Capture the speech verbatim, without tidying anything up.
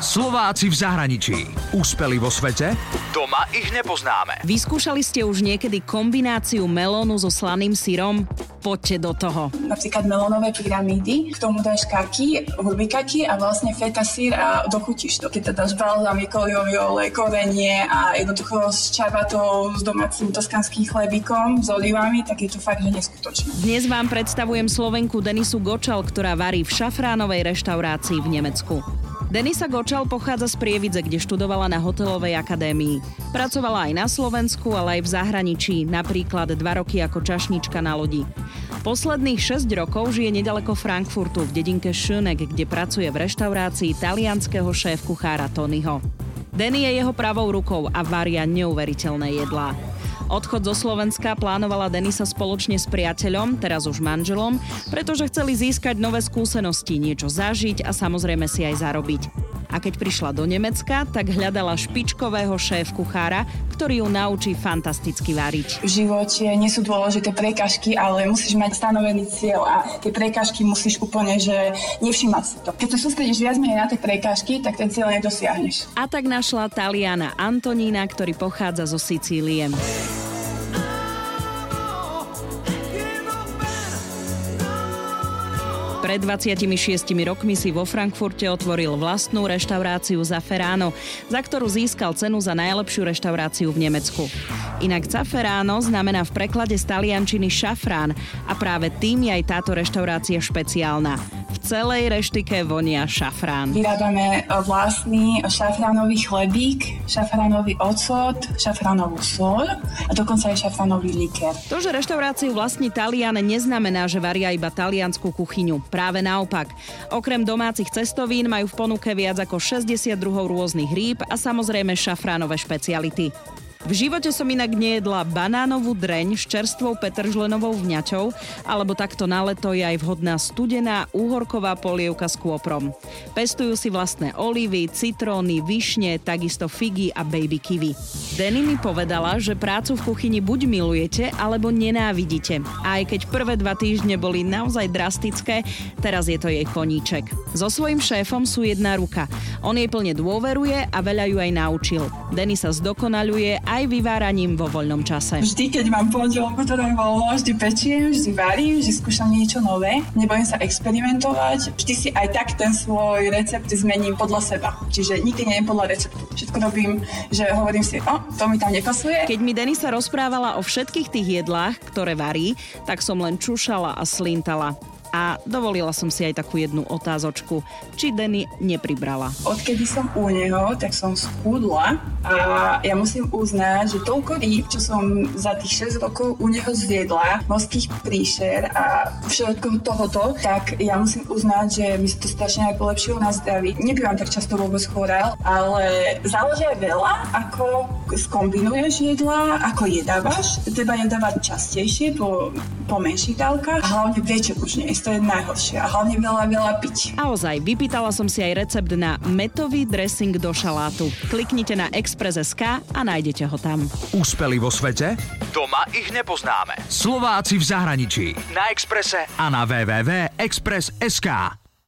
Slováci v zahraničí. Úspeli vo svete? Doma ich nepoznáme. Vyskúšali ste už niekedy kombináciu melónu so slaným syrom? Poďte do toho. Napríklad melónové pyramídy, k tomu dáš kaky, hurbikáky a vlastne feta syr a dochutíš to. Keď to dáš balzamik, olivový olej, korenie a jednoducho s čabatou, s domácim toskanským chlebíkom, s olivami, tak je to fakt, že neskutočné. Dnes vám predstavujem Slovenku Denisu Gočál, ktorá varí v šafránovej reštaurácii v Nemecku. Denisa Gočál pochádza z Prievidze, kde študovala na hotelovej akadémii. Pracovala aj na Slovensku, ale aj v zahraničí, napríklad dva roky ako čašnička na lodi. Posledných šesť rokov žije nedaleko Frankfurtu, v dedinke Schöneck, kde pracuje v reštaurácii talianskeho šéf-kuchára Tonyho. Denny je jeho pravou rukou a varia neuveriteľné jedlá. Odchod zo Slovenska plánovala Denisa spoločne s priateľom, teraz už manželom, pretože chceli získať nové skúsenosti, niečo zažiť a samozrejme si aj zarobiť. A keď prišla do Nemecka, tak hľadala špičkového šéf-kuchára, ktorý ju naučí fantasticky variť. V živote nie sú dôležité prekažky, ale musíš mať stanovený cieľ a tie prekažky musíš úplne, že nevšimať si to. Keď sa sústredíš viac menej na tie prekažky, tak ten cieľ nedosiahneš. A tak našla Taliana Antonína, ktorý pochádza zo Sicílie. Pred dvadsiatimi šiestimi rokmi si vo Frankfurte otvoril vlastnú reštauráciu Zaferano, za ktorú získal cenu za najlepšiu reštauráciu v Nemecku. Inak Zaferano znamená v preklade z taliančiny šafrán a práve tým je aj táto reštaurácia špeciálna. V celej reštike vonia šafrán. Vyrábame vlastný šafránový chlebík, šafránový ocot, šafránovú soľ a dokonca aj šafránový likér. To, že reštauráciu vlastní Talian, neznamená, že varia iba taliansku kuchyňu. Práve naopak. Okrem domácich cestovín majú v ponuke viac ako šesťdesiat druhov rôznych rýb a samozrejme šafránové špeciality. V živote som inak nejedla banánovú dreň s čerstvou petržlenovou vňaťou, alebo takto na leto je aj vhodná studená úhorková polievka s kôprom. Pestujú si vlastné olivy, citróny, višne, takisto figy a baby kiwi. Denny mi povedala, že prácu v kuchyni buď milujete, alebo nenávidíte. A aj keď prvé dva týždne boli naozaj drastické, teraz je to jej koníček. So svojím šéfom sú jedna ruka. On jej plne dôveruje a veľa ju aj naučil. Denny sa zdokonaľuje aj vyváraním vo voľnom čase. Vždy, keď mám pondelok, ktorý voľno, vždy pečiem, vždy varím, vždy skúšam niečo nové. Nebojím sa experimentovať. Vždy si aj tak ten svoj recept zmením podľa seba. Čiže nikdy nie je podľa receptu. Všetko robím, že hovorím si, o, to mi tam nepasuje. Keď mi Denisa rozprávala o všetkých tých jedlách, ktoré varí, tak som len čušala a slintala. A dovolila som si aj takú jednu otázočku, či Denny nepribrala. Odkedy som u neho, tak som schudla a ja musím uznať, že toľko rýb, čo som za tých šesť rokov u neho zjedla, morských príšer a všetko tohoto, tak ja musím uznať, že mi sa to strašne aj polepšilo na zdraví. Nebývam tak často vôbec chorá, ale záleží aj veľa, ako skombinuješ jedla, ako jedávaš. Treba jedávať častejšie po, po menších dávkach, hlavne večer už nie. To je najhoršie a hlavne veľa, veľa piť. A ozaj, vypýtala som si aj recept na metový dressing do šalátu. Kliknite na Expres bodka es ká a nájdete ho tam. Úspeli vo svete? Doma ich nepoznáme. Slováci v zahraničí. Na Exprese a na w w w bodka expres bodka es ká.